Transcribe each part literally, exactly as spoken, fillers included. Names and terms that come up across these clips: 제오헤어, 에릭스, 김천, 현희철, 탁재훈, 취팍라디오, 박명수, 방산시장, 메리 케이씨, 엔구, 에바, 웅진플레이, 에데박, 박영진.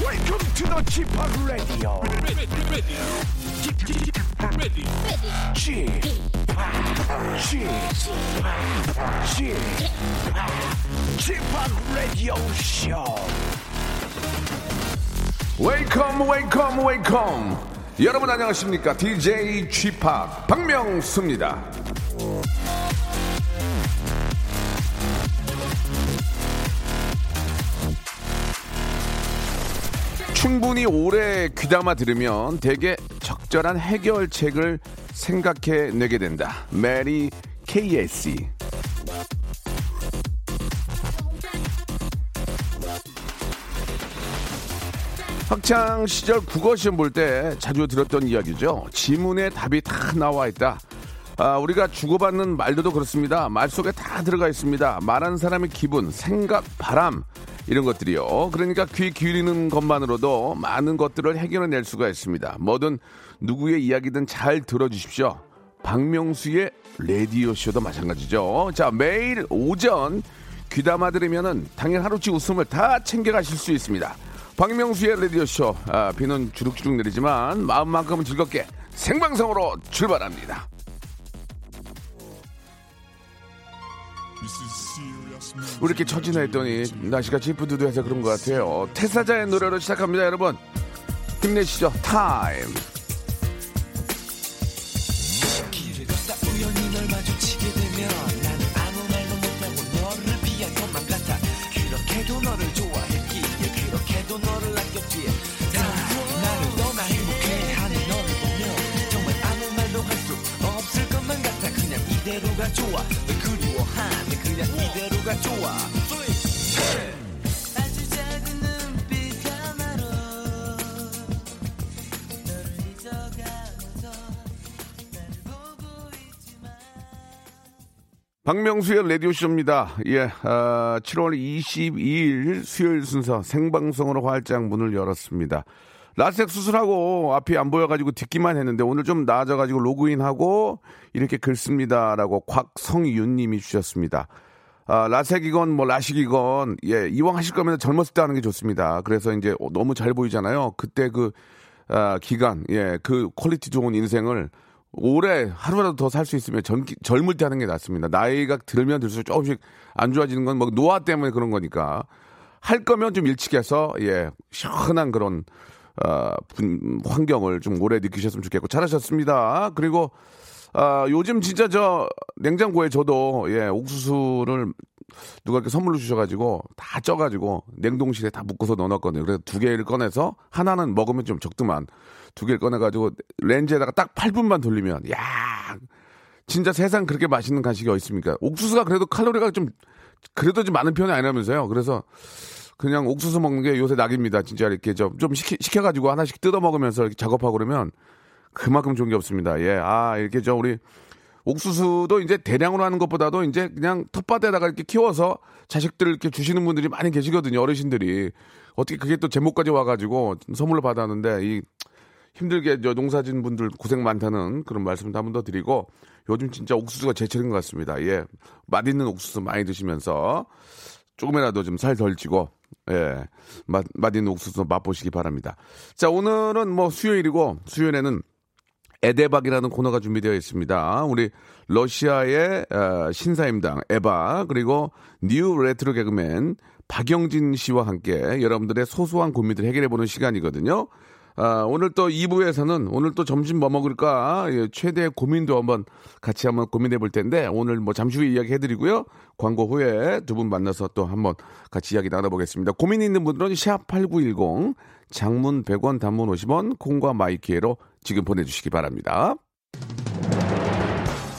Welcome to the 취팍라디오. 취팍라디오 쇼. Welcome, welcome, welcome. 여러분 안녕하십니까? 디제이 취팍 박명수입니다. 충분히 오래 귀담아 들으면 대개 적절한 해결책을 생각해내게 된다. 메리 케이씨. 학창시절 국어시험 볼 때 자주 들었던 이야기죠. 지문에 답이 다 나와 있다. 아, 우리가 주고받는 말들도 그렇습니다. 말 속에 다 들어가 있습니다. 말하는 사람의 기분, 생각, 바람. 이런 것들이요. 그러니까 귀 기울이는 것만으로도 많은 것들을 해결해낼 수가 있습니다. 뭐든 누구의 이야기든 잘 들어주십시오. 박명수의 라디오쇼도 마찬가지죠. 자, 매일 오전 귀담아 들으면 당일 하루치 웃음을 다 챙겨가실 수 있습니다. 박명수의 라디오쇼. 아, 비는 주룩주룩 내리지만 마음만큼은 즐겁게 생방송으로 출발합니다. 왜 이렇게 처지나 했더니 날씨가 찌뿌드드해서 그런 것 같아요. 태사자의 노래로 시작합니다. 여러분 힘내시죠. 타임. 길을 걷다 우연히 널 마주치게 되면 나는 아무 말도 못하고 너를 피한 것만 같아. 그렇게도 너를 좋아했기에 그렇게도 너를 아꼈기에 나는 너나 행복해 하는 너를 보면 정말 아무 말도 할 수 없을 것만 같아. 그냥 이대로가 좋아. 이대로가 좋아. 아주 작은 눈빛 하나로 너를 잊어가면서 나를 보고 있지만. 박명수의 라디오쇼입니다. 예, 어, 칠월 이십이일 수요일 순서 생방송으로 활짝 문을 열었습니다. 라섹 수술하고 앞이 안 보여가지고 듣기만 했는데 오늘 좀 나아져가지고 로그인하고 이렇게 글 씁니다라고 곽성윤님이 주셨습니다. 아, 라섹이건 뭐 라식이건 예 이왕 하실 거면 젊었을 때 하는 게 좋습니다. 그래서 이제 너무 잘 보이잖아요. 그때 그 아, 기간 예 그 퀄리티 좋은 인생을 올해 하루라도 더 살 수 있으면 젊기, 젊을 때 하는 게 낫습니다. 나이가 들면 들수록 조금씩 안 좋아지는 건 뭐 노화 때문에 그런 거니까 할 거면 좀 일찍 해서 예 시원한 그런 어, 분, 환경을 좀 오래 느끼셨으면 좋겠고 잘하셨습니다. 그리고 어, 요즘 진짜 저 냉장고에 저도 예, 옥수수를 누가 이렇게 선물로 주셔가지고 다 쪄가지고 냉동실에 다 묶어서 넣어놨거든요. 그래서 두 개를 꺼내서 하나는 먹으면 좀 적더만 두 개를 꺼내가지고 렌즈에다가 딱 팔 분만 돌리면 야 진짜 세상 그렇게 맛있는 간식이 어디 있습니까? 옥수수가 그래도 칼로리가 좀 그래도 좀 많은 편이 아니라면서요. 그래서 그냥 옥수수 먹는 게 요새 낙입니다. 진짜 이렇게 좀, 좀 시키, 시켜가지고 하나씩 뜯어 먹으면서 이렇게 작업하고 그러면 그만큼 좋은 게 없습니다. 예. 아, 이렇게 저 우리 옥수수도 이제 대량으로 하는 것보다도 이제 그냥 텃밭에다가 이렇게 키워서 자식들 이렇게 주시는 분들이 많이 계시거든요. 어르신들이. 어떻게 그게 또 제목까지 와가지고 선물로 받았는데 이 힘들게 저 농사진 분들 고생 많다는 그런 말씀도 한 번 더 드리고 요즘 진짜 옥수수가 제철인 것 같습니다. 예. 맛있는 옥수수 많이 드시면서 조금이라도 좀 살 덜 찌고 예, 맛, 맛있는 옥수수 맛보시기 바랍니다. 자, 오늘은 뭐 수요일이고, 수요일에는 에데박이라는 코너가 준비되어 있습니다. 우리 러시아의 어, 신사임당 에바, 그리고 뉴 레트로 개그맨 박영진 씨와 함께 여러분들의 소소한 고민들 해결해보는 시간이거든요. 아, 오늘 또 이 부에서는 오늘 또 점심 뭐 먹을까 예, 최대의 고민도 한번 같이 한번 고민해 볼 텐데 오늘 뭐 잠시 후에 이야기 해드리고요. 광고 후에 두 분 만나서 또 한번 같이 이야기 나눠보겠습니다. 고민이 있는 분들은 샵팔구일공 장문 백 원 단문 오십 원 콩과 마이키에로 지금 보내주시기 바랍니다.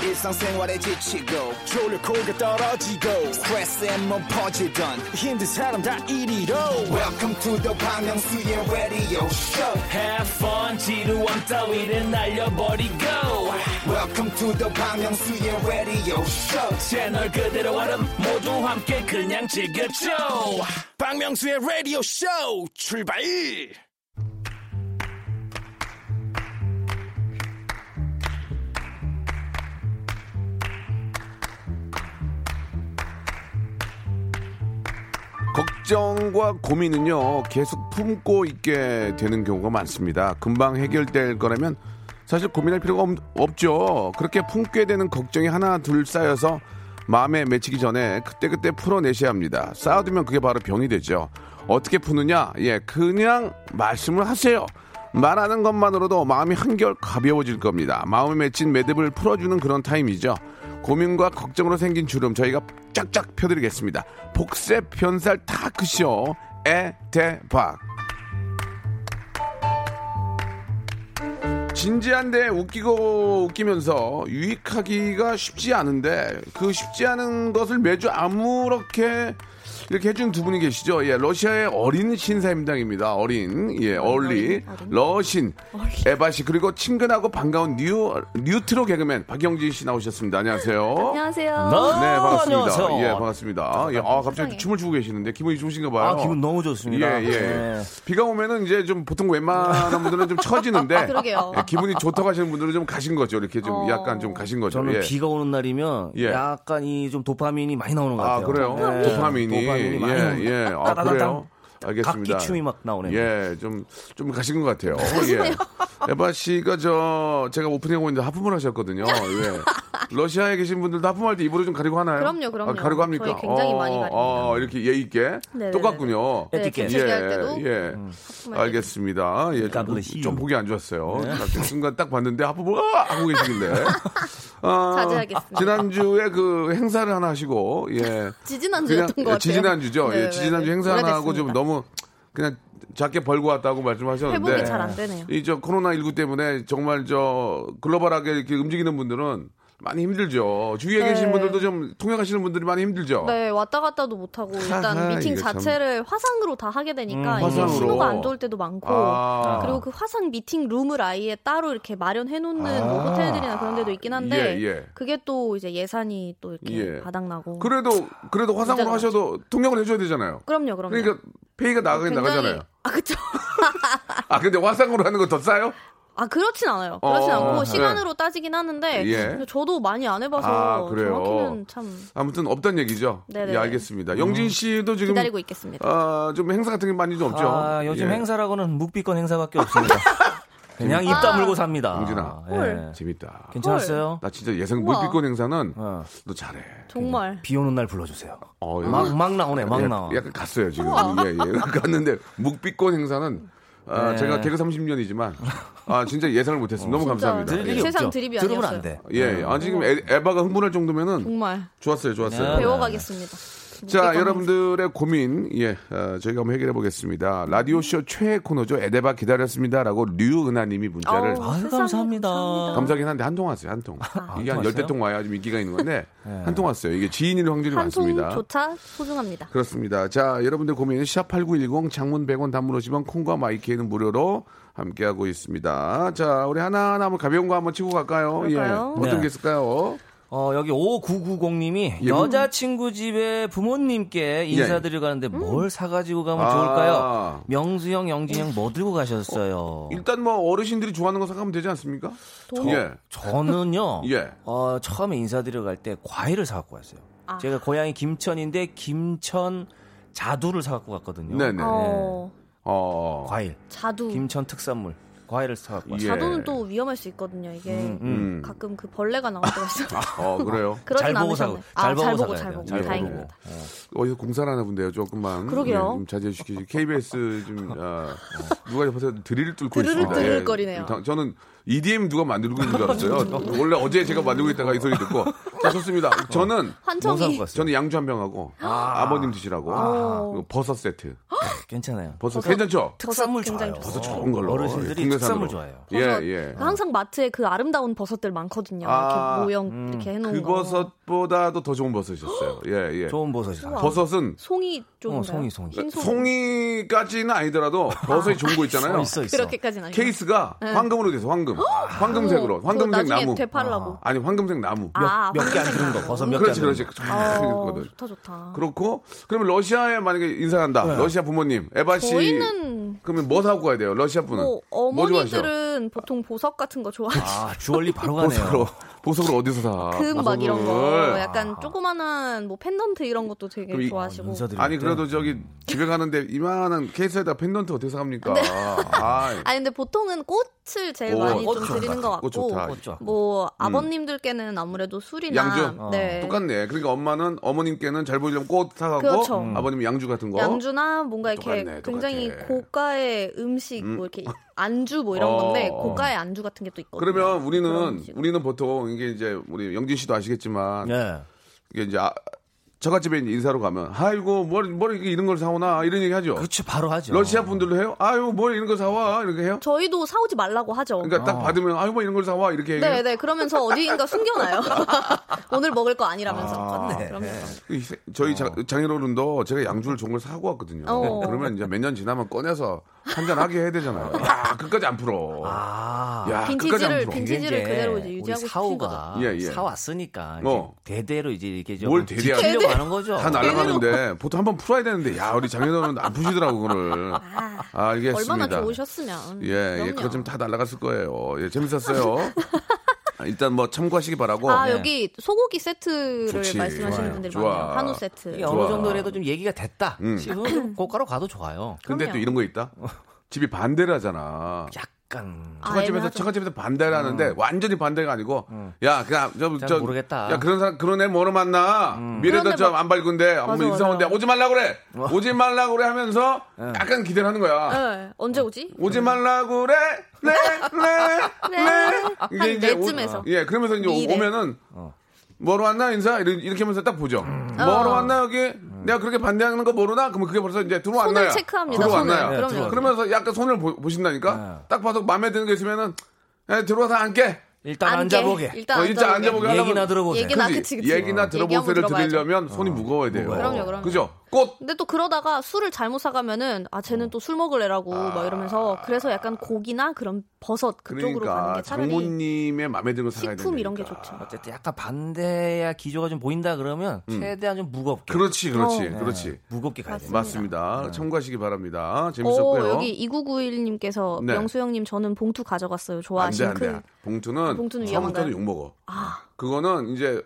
일상생활에 지치고 졸려 코가 떨어지고 스트레스에 몸 퍼지던 힘든 사람 다 이리로 Welcome to the 박명수의 라디오쇼 Have fun 지루함 따위를 날려버리고 Welcome to the 박명수의 라디오쇼 채널 그대로 알음 모두 함께 그냥 즐겨줘 박명수의 라디오쇼 출발. 걱정과 고민은요 계속 품고 있게 되는 경우가 많습니다. 금방 해결될 거라면 사실 고민할 필요가 없, 없죠. 그렇게 품게 되는 걱정이 하나 둘 쌓여서 마음에 맺히기 전에 그때그때 풀어내셔야 합니다. 쌓아두면 그게 바로 병이 되죠. 어떻게 푸느냐? 예, 그냥 말씀을 하세요. 말하는 것만으로도 마음이 한결 가벼워질 겁니다. 마음에 맺힌 매듭을 풀어주는 그런 타임이죠. 고민과 걱정으로 생긴 주름 저희가 쫙쫙 펴드리겠습니다. 복색 변살 다 크쇼 에테박. 진지한데 웃기고 웃기면서 유익하기가 쉽지 않은데 그 쉽지 않은 것을 매주 아무렇게 이렇게 해준 두 분이 계시죠. 예, 러시아의 어린 신사임당입니다. 어린, 예, 얼리, 러신, 에바 씨, 그리고 친근하고 반가운 뉴 뉴트로 개그맨 박영진 씨 나오셨습니다. 안녕하세요. 안녕하세요. 네, 반갑습니다. 안녕하세요. 예, 반갑습니다. 예, 아 갑자기 춤을 추고 계시는데 기분이 좋으신가 봐요. 아, 기분 너무 좋습니다. 예, 예. 네. 비가 오면은 이제 좀 보통 웬만한 분들은 좀 처지는데, 아, 그러게요. 예, 기분이 좋다고 하시는 분들은 좀 가신 거죠. 이렇게 좀 어... 약간 좀 가신 거죠. 저는 예. 비가 오는 날이면 예. 약간 이 좀 도파민이 많이 나오는 것 같아요. 아, 그래요? 네. 도파민이. 도파민. 예, 예. 아, 그래요? 알겠습니다. 각기 춤이 막 나오네요. 예, 좀, 좀 가신 것 같아요. 예. 에바 씨가 저, 제가 오프닝하고 있는데 하품을 하셨거든요. 예. 러시아에 계신 분들도 하품할 때 입으로 좀 가리고 하나요? 그럼요, 그럼요. 아, 가리고 합니까? 저희 굉장히 어, 많이 가립니다. 어, 이렇게 예의 있게? 네네네. 똑같군요. 네, 예, 예. 예. 음. 알겠습니다. 예, 좀, 좀 보기 안 좋았어요. 네. 순간 딱 봤는데 하품을 하고 계시길래. 어, 자제하겠습니다. 지난주에 그 행사를 하나 하시고, 예. 지지난주였던 것 같아요. 지지난주죠. 네, 예, 지지난주 행사 하나 하고 좀 너무 그냥 작게 벌고 왔다고 말씀하셨는데. 회복이 잘 안 되네요. 이 저 코로나십구 때문에 정말 저 글로벌하게 이렇게 움직이는 분들은 많이 힘들죠. 주위에 네. 계신 분들도 좀 통역하시는 분들이 많이 힘들죠. 네, 왔다 갔다도 못하고 일단 하하, 미팅 자체를 참... 화상으로 다 하게 되니까 음, 화상으로. 이게 신호가 안 좋을 때도 많고 아. 그리고 그 화상 미팅 룸을 아예 따로 이렇게 마련해놓는 아. 뭐 호텔들이나 그런 데도 있긴 한데 예, 예. 그게 또 이제 예산이 또 이렇게 예. 바닥나고 그래도 그래도 화상으로 하셔도 맞죠. 통역을 해줘야 되잖아요. 그럼요, 그럼요. 그러니까 페이가 나가긴 굉장히... 나가잖아요. 아, 그렇죠. 아, 근데 화상으로 하는 거 더 싸요? 아, 그렇진 않아요. 그렇진 어, 않고, 네. 시간으로 따지긴 하는데, 예. 저도 많이 안 해봐서, 아, 정확히는 참. 아무튼, 없단 얘기죠? 네. 예, 알겠습니다. 음. 영진 씨도 지금. 기다리고 있겠습니다. 아, 좀 행사 같은 게 많이 좀 없죠? 아, 요즘 예. 행사라고는 묵비권 행사밖에 없습니다. 그냥 입 다물고 삽니다. 영진아, 예. 재밌다. 괜찮았어요? 나 진짜 예상 물빛권 행사는 어. 너 잘해. 정말. 비 오는 날 불러주세요. 어, 막, 막 나오네, 막 약간, 나와. 약간 갔어요, 지금. 예, 예. 갔는데, 묵비권 행사는 아, 네. 제가 개그 삼십 년이지만 아 진짜 예상을 못했습니다. 어, 너무 진짜, 감사합니다. 예. 세상 드립이 아니었어요. 안 돼. 예, 아 지금 에, 에바가 흥분할 정도면은 정말 좋았어요, 좋았어요. 네. 배워가겠습니다. 자, 여러분들의 고민 예, 어, 저희가 한번 해결해 보겠습니다. 라디오 쇼 최애 코너죠. 에데바 기다렸습니다라고 류은하님이 문자를 아유, 아유, 감사합니다. 감사합니다. 감사하긴 한데 한 통 왔어요, 한 통. 아, 이게 한 열대 통 와야 좀 인기가 있는 건데 네. 한 통 왔어요. 이게 지인일 확률이 한 많습니다. 한 통조차 소중합니다. 그렇습니다. 자, 여러분들 고민 샵 팔구일공 장문 백 원 단문 오십 원 콩과 마이키는 무료로 함께하고 있습니다. 자, 우리 하나하나 한번 가벼운 거 한번 치고 갈까요? 그럴까요? 예, 어떤 네. 게 있을까요? 어, 여기 오구구공님이 예, 여자친구 집에 부모님께 인사드리러 가는데 예. 뭘 사가지고 가면 아~ 좋을까요? 명수 형, 영진 형 뭐 들고 가셨어요? 어, 일단 뭐 어르신들이 좋아하는 거 사가면 되지 않습니까? 저, 예. 저는요, 예. 어, 처음에 인사드리러 갈 때 과일을 사갖고 왔어요. 아. 제가 고향이 김천인데 김천 자두를 사갖고 갔거든요. 네네. 어. 네. 어. 과일. 자두. 김천 특산물. 과일을 사갖고 왔어요. 예. 자두는 또 위험할 수 있거든요. 이게 음, 음. 가끔 그 벌레가 나올 때가 있어요. 아, 그래요? 잘 보고 사고. 잘 보고 잘 보고. 다행입니다. 어디서 공사를 하나 본데요. 조금만. 그러게요. 네, 좀 자제시키지. 케이비에스 좀 아, 누가 옆에서 드릴 뚫고 있습니다. 드릴 거리네요. 예, 저는 이디엠 누가 만들고 있는 줄 알았어요. 원래 어제 제가 만들고 있다가 이 소리 듣고 자, 좋습니다. 저는 한청이 저는 양주 한 병하고 아~ 아버님 드시라고 아~ 버섯 세트. 괜찮아요. 버섯, 버섯 괜찮죠? 특산물 좋아요. 버섯 좋은 걸로. 어르신들이 예, 특산물 좋아해요. 예, 예. 항상 마트에 그 아름다운 버섯들 많거든요. 아~ 이렇게 모형 음, 이렇게 해놓은 그 거. 그 버섯보다도 더 좋은 버섯이었어요. 예, 예. 좋은 버섯이요. 버섯은 송이 좀 어, 송이 송이. 송이까지는 아니더라도 버섯이 좋은 거 있잖아요. 있어, 있어. 그렇게까지는 케이스가 네. 황금으로 돼서 황금. 황금색으로 황금색 나무. 되팔라고. 아니 황금색 나무. 아, 몇 개 안 주는 거. 버섯 몇 개. 그렇지 그렇지. 아, 좋다 좋다. 그렇고 그러면 러시아에 만약에 인사한다. 네. 러시아 부모님 에바 씨. 저희는 그러면 뭐 사고 가야 돼요? 러시아 분은. 뭐, 어머니들은 뭐 보통 보석 같은 거 좋아하시죠. 아 주얼리 바로 가네요. 보석으로 보석으로 어디서 사? 금 막 이런 거. 약간 아. 조그만한 뭐 펜던트 이런 것도 되게 이, 좋아하시고. 아니 그래도 저기 집에 가는데 이만한 케이스에다가 펜던트 어떻게 사갑니까? 네. 아. 아니 근데 보통은 꽃을 제일 오. 많이. 좀 드리는 것 같고 뭐 음. 아버님들께는 아무래도 술이나 양주? 어. 네. 똑같네. 그러니까 엄마는 어머님께는 잘 보이려면 꽃 사가고 그렇죠. 음. 아버님 양주 같은 거 양주나 뭔가 이렇게 똑같네, 굉장히 똑같아. 고가의 음식 음. 뭐 이렇게 안주 뭐 이런 어. 건데 고가의 안주 같은 게 또 있거든요. 그러면 우리는 우리는 보통 이게 이제 우리 영진 씨도 아시겠지만 네. 이게 이제 아, 저갓집에 인사로 가면 아이고 뭘, 뭘 이런 걸 사오나 이런 얘기 하죠. 그렇죠. 바로 하죠. 러시아 분들도 해요. 아유 뭘 이런 걸 사와 이렇게 해요. 저희도 사오지 말라고 하죠. 그러니까 딱 어. 받으면 아유 뭐 이런 걸 사와 이렇게 얘기해요. 네네. 그러면서 어디인가 숨겨놔요. 오늘 먹을 거 아니라면서. 아, 네. 그러면. 저희 어. 장인어른도 제가 양주를 좋은 걸 사고 왔거든요. 어. 그러면 이제 몇 년 지나면 꺼내서 한잔하게 해야 되잖아요. 야, 끝까지 안 풀어. 아, 야, 빈티지를, 안 풀어. 빈티지를 그대로 이제 유지하고 사오가 예, 예. 사왔으니까 어. 이제 대대로 이제 이렇게 좀 뭘 대대하려고 하는 거죠. 다 날아가는데 보통 한번 풀어야 되는데 야 우리 장인어른은 안 푸시더라고 그걸. 아, 알겠습니다. 얼마나 좋으셨으면. 예, 예 그거 좀 다 날아갔을 거예요. 예, 재밌었어요. 일단 뭐 참고하시기 바라고. 아 여기 소고기 세트를 좋지. 말씀하시는 분들이 좋아. 많아요. 한우 세트. 이게 어느 정도라도 좀 얘기가 됐다. 음. 지금 고가로 가도 좋아요. 근데 그럼요. 또 이런 거 있다. 집이 반대를 하잖아. 약간. 처갓집에서 처갓집에서 반대를 음. 하는데 완전히 반대가 아니고 음. 야 그냥 저, 저 모르겠다. 야 그런 사람 그런 애 뭐로 만나. 음. 미래도 좀 안 밝은데 아무 이상한데 오지 말라 그래. 어. 오지 말라 그래 하면서 네. 약간 기대를 하는 거야. 네. 언제 오지? 오지 말라 그래. 네, 네, 네. 한 네쯤에서. 예, 그러면서 이제 미래. 오면은, 어. 뭐로 왔나, 인사? 이렇게 하면서 딱 보죠. 음. 뭐로 어. 왔나, 여기? 음. 내가 그렇게 반대하는 거 모르나? 그러면 그게 벌써 이제 들어왔나요? 손을 체크합니다. 들어왔나요? 네, 들어왔나요? 그러면서 약간 손을 보, 보신다니까? 네. 딱 봐서 마음에 드는 게 있으면은, 야, 들어와서 앉게. 일단 앉아보게. 일단, 어, 일단 앉아보게. 앉아보게. 얘기나 들어보세요. 얘기나, 그치, 그치. 얘기나 어. 들어보세를 들으려면 어. 손이 무거워야 돼요. 무거워요. 그럼요, 그럼요. 그죠? 꽃. 근데 또 그러다가 술을 잘못 사가면은 아 쟤는 또 술 먹을래라고 아... 막 이러면서 그래서 약간 고기나 그런 버섯 그쪽으로 그러니까, 가는 게 차라리 장모님의 마음에 드는 사가야 되니까 식품 이런 게 좋죠. 어쨌든 약간 반대야 기조가 좀 보인다 그러면 음. 최대한 좀 무겁게. 그렇지, 그렇지, 어. 그렇지. 네, 무겁게 가야 됩니다. 맞습니다. 네. 참고하시기 바랍니다. 재밌었고요. 오, 여기 이구구일님께서 네. 명수 형님 저는 봉투 가져갔어요. 좋아하시는 큰. 안 돼, 안 돼. 봉투는 봉투는 처음부터는 욕 먹어. 아, 그거는 이제.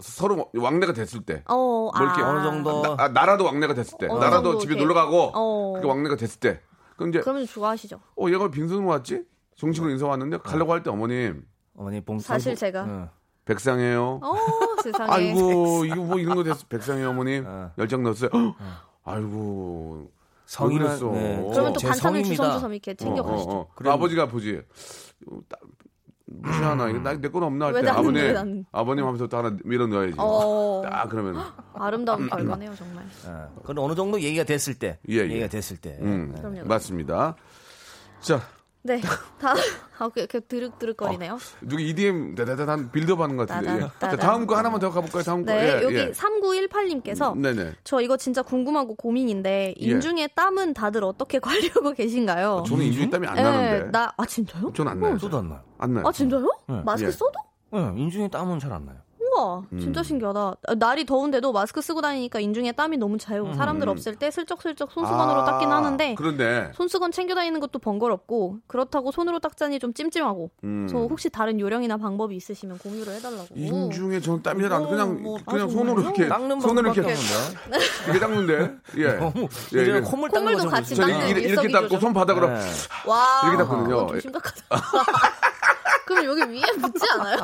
서로 왕래가 됐을 때, 어, 멀게 아, 어느 정도 나, 아, 나라도 왕래가 됐을 때, 어, 나라도 집에 놀러 가고, 어. 그게 왕래가 됐을 때, 그럼 이제 그러면 좋아하시죠. 어, 얘가 빈손으로 왔지? 정식으로 인사 왔는데 가려고 할 때 어머님, 어머님 봉 사실 봉, 제가 응. 백상해요. 어, 세상에. 아이고 이거 뭐 이런 거 됐어. 백상해 어머님 어. 열정 넣었어요. 어. 아이고. 성이나 네. 그러면 또 반찬을 주섬주섬 이렇게 챙겨 가시죠. 어, 어, 어. 그래. 아버지가 보지. 무시하나 이거 나 내 건 없나 할 때 아버님 아버님 하면서 또 하나 밀어 넣어야지. 어... 딱 그러면 아름다운 결과네요 정말. 아, 그건 어느 정도 얘기가 됐을 때 예, 예. 얘기가 됐을 때 음, 네. 그럼요. 맞습니다. 자. 네. 다 아, 이렇게 드륵드륵거리네요. 아, 누구 이디엠 다다단 빌드업 하는 것 같은데. 자, 다음 거 하나만 더 가볼까요? 다음 네, 거. 네, 여기 예. 삼구일팔님께서 네, 네. 저 이거 진짜 궁금하고 고민인데 인중에 예. 땀은 다들 어떻게 관리하고 계신가요? 아, 저는 인중에 땀이 안 네, 나는데. 나, 아 진짜요? 저는 안 나요. 저도 안 나요. 안 나요. 아 진짜요? 네. 마스크 예. 써도? 네, 인중에 땀은 잘 안 나요. 우와 진짜 음. 신기하다. 날이 더운데도 마스크 쓰고 다니니까 인중에 땀이 너무 차요. 음. 사람들 없을 때 슬쩍슬쩍 손수건으로 아, 닦긴 하는데 그런데. 손수건 챙겨 다니는 것도 번거롭고 그렇다고 손으로 닦자니 좀 찜찜하고 음. 그래서 혹시 다른 요령이나 방법이 있으시면 공유를 해달라고. 인중에 전 땀이 잘 안 그냥, 뭐, 그냥 아, 손으로 이렇게 손으로 이렇게 닦는다. 이렇게 닦는데 예. 너무, 예, 예. 콧물 닦는 거 같이 닦는 이렇게, 이렇게 닦고 손바닥으로 네. 이렇게 닦거든요. 좀 심각하다. 그럼 여기 위에 붙지 않아요?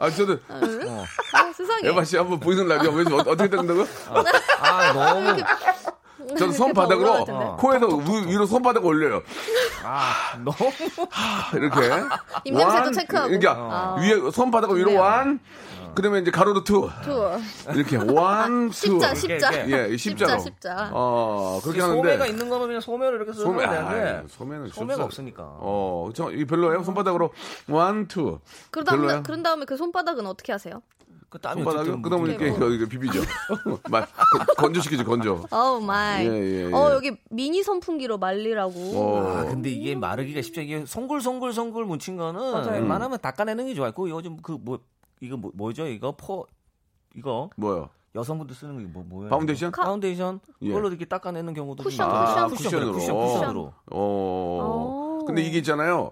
아 저도 어. 아, 세상에 에바 씨 한번 보이는 라디오 왜 어떻게 닦는다고? 아, 아 너무 저는 손바닥으로 어. 코에서 위, 위로 손바닥 올려요. 아 너무 이렇게 입냄새도 원, 체크하고 그러니까 어. 위에 손바닥으로 위로 원. 그러면 이제 가로로 투. 투. 이렇게 원, 투. 십자, 십자. 예, 십자로. 십자, 십자. 어, 그렇게 하는데. 소매가 있는 거면 그냥 소매로 이렇게 쓰는 소매, 건데. 소매는 소매가 없으니까. 어, 저 이 별로예요. 손바닥으로 원, 투. 그러다 그런 다음에 그 손바닥은 어떻게 하세요? 그 땀이 손바닥은 그다음에 이렇게 뭐. 이렇게 비비죠. 막 건조시키죠, 건조. 오 마이. 예, 예, 예. 어, 여기 미니 선풍기로 말리라고. 어. 아, 근데 이게 마르기가 쉽지. 이게 송글송글송글 뭉친 거는 웬만하면 음. 닦아내는 게 좋았고 요즘 그 뭐 이거 뭐, 뭐죠? 이거 포 이거 뭐요? 여성분들 쓰는 게 뭐 뭐예요? 파운데이션? 카... 파운데이션 그걸로 예. 이렇게 닦아내는 경우도 쿠션, 좀 아, 쿠션으로. 쿠션, 쿠션으로. 어. 근데 이게 있잖아요.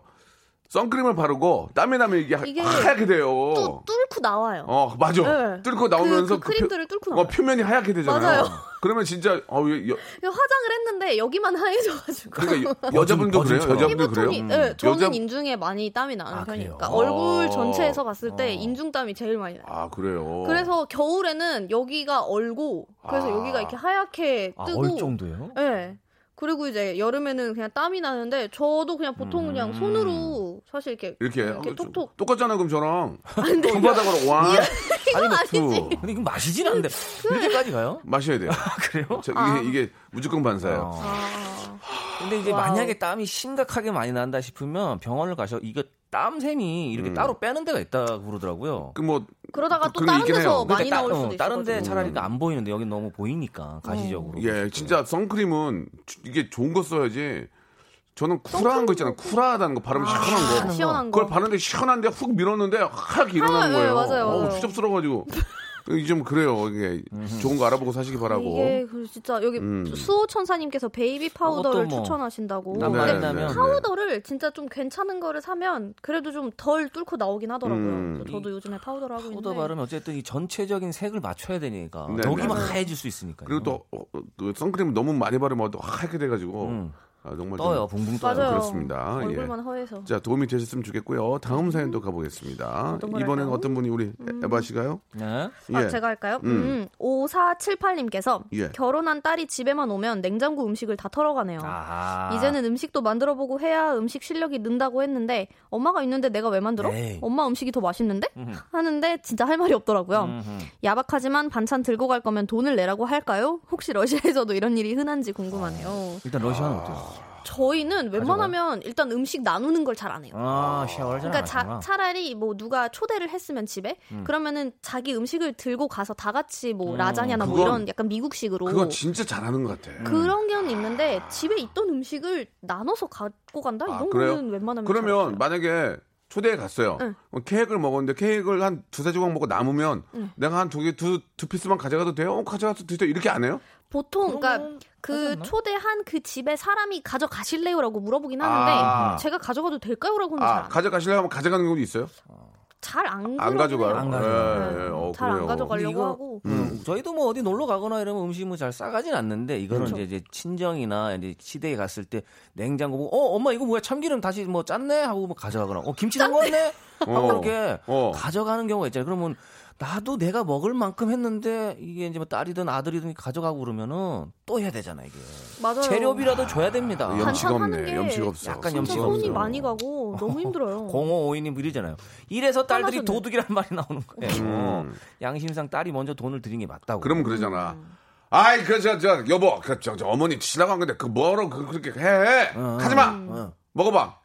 선크림을 바르고 땀이 나면 이게, 이게 하얗게 돼요. 또, 뚫고 나와요. 어, 맞아. 네. 뚫고 나오면서 그, 그 크림들을 뚫고 나와요. 어, 표면이 하얗게 되잖아요. 맞아요. 그러면 진짜 어, 여, 여. 화장을 했는데 여기만 하얘져가지고. 그러니까 여, 여자분도 그래요. 여자분도 그래요. 음. 네, 저는 여자... 인중에 많이 땀이 나는 아, 편이니까 아, 얼굴 전체에서 봤을 때 아. 인중 땀이 제일 많이 나요. 아 그래요. 그래서 겨울에는 여기가 얼고 그래서 아. 여기가 이렇게 하얗게 뜨고. 아, 얼 정도예요? 네. 그리고 이제 여름에는 그냥 땀이 나는데 저도 그냥 보통 음. 그냥 손으로 사실 이렇게 이렇게, 이렇게 톡톡 똑같잖아 그럼 저랑 손바닥으로 와 아니 맛이지 근데 이건 마시진 않는데 이렇게까지 가요? 마셔야 돼요. 아, 그래요? 저, 아. 이게 이게 무조건 반사예요. 아. 근데 이제 와우. 만약에 땀이 심각하게 많이 난다 싶으면 병원을 가셔 이거 땀샘이 이렇게 음. 따로 빼는 데가 있다고 그러더라고요. 그 뭐 그러다가 또 다른 데서 많이 따, 나올 수도 어, 있어요. 다른 데 차라리 안 보이는데 여긴 너무 보이니까 가시적으로. 음. 예, 진짜 선크림은 이게 좋은 거 써야지. 저는 쿨한 거 있잖아요. 쿨하다는 거 바르면 아, 시원한 거. 시원한 거. 그걸 바르는데 시원한데 훅 밀었는데 확 일어나는 거예요. 아, 네, 맞아요. 어우, 추접스러워가지고. 좀 그래요. 이게 좋은 거 알아보고 사시기 바라고. 이게 진짜 여기 음. 수호천사님께서 베이비 파우더를 뭐 추천하신다고. 근데 네, 네, 파우더를 네. 진짜 좀 괜찮은 거를 사면 그래도 좀 덜 뚫고 나오긴 하더라고요. 음. 저도 요즘에 파우더를 하고 파우더 있는데. 파우더 바르면 어쨌든 이 전체적인 색을 맞춰야 되니까 네, 여기만 네. 하얘질 수 있으니까요. 그리고 또, 또 선크림 너무 많이 바르면 또 하얗게 돼가지고. 음. 아, 정말 떠요, 붕붕 떠요. 맞아요. 그렇습니다. 얼굴만 예. 허해서. 자, 도움이 되셨으면 좋겠고요. 다음 사연도 가보겠습니다. 이번에는 어떤 분이 우리 음. 에바 씨가요? 네. 예. 아, 제가 할까요? 음. 음. 오사칠팔님께서 예. 결혼한 딸이 집에만 오면 냉장고 음식을 다 털어가네요. 아. 이제는 음식도 만들어보고 해야 음식 실력이 는다고 했는데 엄마가 있는데 내가 왜 만들어? 에이. 엄마 음식이 더 맛있는데? 음흠. 하는데 진짜 할 말이 없더라고요. 음흠. 야박하지만 반찬 들고 갈 거면 돈을 내라고 할까요? 혹시 러시아에서도 이런 일이 흔한지 궁금하네요. 아. 일단 러시아는 아. 어때요? 저희는 웬만하면 일단 음식 나누는 걸 잘 안 해요. 아, 그러니까 자, 차라리 뭐 누가 초대를 했으면 집에 음. 그러면은 자기 음식을 들고 가서 다 같이 뭐 음, 라자냐나 그건, 뭐 이런 약간 미국식으로 그거 진짜 잘하는 것 같아. 그런 게 있는데 집에 있던 음식을 나눠서 갖고 간다 이런 아, 거는 웬만하면 그러면 만약에 초대에 갔어요. 응. 케이크를 먹었는데 케이크를 한 두세 조각 먹고 남으면 응. 내가 한 두 개, 두, 두 피스만 가져가도 돼요? 어, 가져가도 돼요? 이렇게 안 해요? 보통 그러니까 그 초대한 그 집에 사람이 가져가실래요라고 물어보긴 하는데 아~ 제가 가져가도 될까요라고는 아, 잘 안 가져가실래요 하면 가져가는 경우도 있어요? 잘 안 안 가져가요. 안 가져가요. 네, 네. 어, 잘 안 가져가려고 이거, 하고. 음. 저희도 뭐 어디 놀러 가거나 이러면 음식물 잘 싸가진 않는데 이거는 그렇죠. 이제, 이제 친정이나 이제 시댁에 갔을 때 냉장고 보고 어 엄마 이거 뭐야 참기름 다시 뭐 짰네 하고 뭐 가져가거나 어 김치 담궜네 하고 이렇게 어. 가져가는 경우가 있잖아요. 그러면 나도 내가 먹을 만큼 했는데 이게 이제 뭐 딸이든 아들이든 가져가고 그러면은 또 해야 되잖아 이게. 맞아요. 재료비라도 줘야 됩니다. 아, 염치가 없네. 염치가 없어. 약간 염치가 없어. 손이 많이 가고 너무 힘들어요. 공오오이님 이러잖아요. 이래서 딸들이 하셨네. 도둑이란 말이 나오는 거예요. 음. 양심상 딸이 먼저 돈을 드린 게 맞다고. 그러면 그러잖아. 음. 아이 그저저 저, 여보 그 저 저 어머니 치라고 한 건데 그 뭐로 그, 그렇게 해. 음. 가지 마. 음. 먹어봐.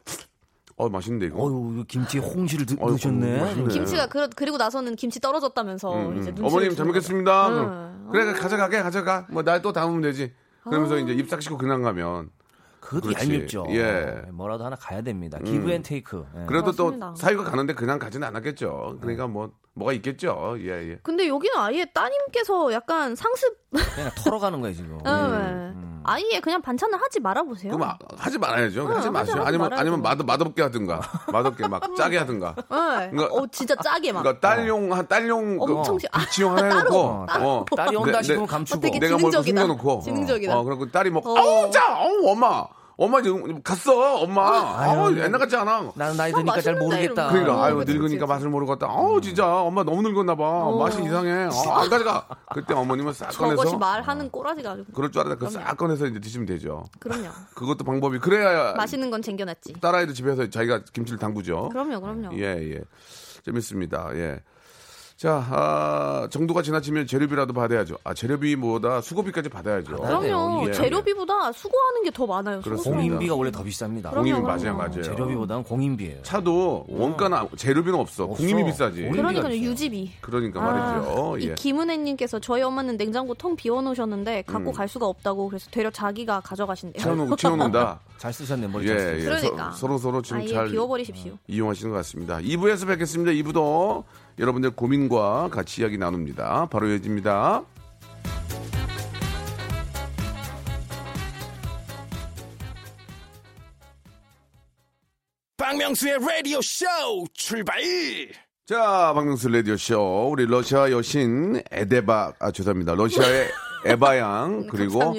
어 맛있는데 이거. 어유 김치 홍시를 드, 어이, 넣으셨네. 맛있네. 김치가 그, 그리고 나서는 김치 떨어졌다면서 음, 이제 어머님 잘 먹겠습니다. 음. 그래 가져가게 가져가. 뭐 날 또 담으면 되지. 그러면서 아. 이제 입 싹 씻고 그냥 가면. 그것도 그렇지. 얄밉죠. 예. 뭐라도 하나 가야 됩니다. 기브 음. 앤 테이크. 예. 그래도 맞습니다. 또 사유가 가는데 그냥 가진 않았겠죠. 그러니까 뭐 뭐가 있겠죠. 예, 예. 근데 여기는 아예 따님께서 약간 상습 그냥 털어가는 거예요 지금. 네. 음. 아예 그냥 반찬을 하지 말아보세요. 그럼 아, 하지 말아야죠. 네, 하지 마세요. 아니면 아니면 맛 맛없게 하든가, 맛없게 막 짜게 하든가. 네. 그러니까, 어 진짜 짜게 막. 그러니까 딸용 한 딸용 엄청 비치용 하나 해놓고, 어 딸이 온다 싶으면 감추고, 내가 뭘 숨겨놓고, 지능적이다. 어 그리고 딸이 막 아우 짜, 아우 엄마. 엄마 지금 갔어 엄마. 아유, 아유, 옛날 같지 않아. 나는 나이 드니까 잘 모르겠다. 그러니까 아유 늙으니까 맛을 모르겠다. 아우 진짜 엄마 너무 늙었나 봐. 오. 맛이 이상해. 아, 안 가져가. 그때 어머님은 싹 꺼내서 저것이 말하는 꼬라지가 아주. 그럴 줄 알았다. 싹 꺼내서 이제 드시면 되죠. 그럼요. 그것도 방법이. 그래야 맛있는 건 쟁겨놨지. 딸아이도 집에서 자기가 김치를 담그죠. 그럼요, 그럼요. 예예. 예. 재밌습니다. 예. 자, 아, 정도가 지나치면 재료비라도 받아야죠. 아, 재료비보다 수고비까지 받아야죠. 받아야 그럼요. 예. 재료비보다 수고하는 게 더 많아요. 공임비가 원래 더 비쌉니다. 공임비 맞아요, 맞아요. 재료비보다는 공임비예요. 차도 원가나 재료비는 없어. 없어. 공임이 비싸지. 그러니까 유지비. 그러니까 말이죠. 아, 예. 이 김은혜님께서 저희 엄마는 냉장고 텅 비워놓으셨는데 갖고 음. 갈 수가 없다고 그래서 되려 자기가 가져가신대요. 채워놓고 채워놓는다. 잘 쓰셨네 머리. 잘 예, 예. 그러니까 서로 서로 지금 아, 잘 비워버리십시오. 이용하시는 것 같습니다. 이 부에서 뵙겠습니다. 이 부도. 여러분들 고민과 같이 이야기 나눕니다. 바로 이어집니다. 박명수의 라디오 쇼 출발! 자, 박명수 라디오 쇼. 우리 러시아 여신 에데바, 아, 죄송합니다. 러시아의 에바양, 그리고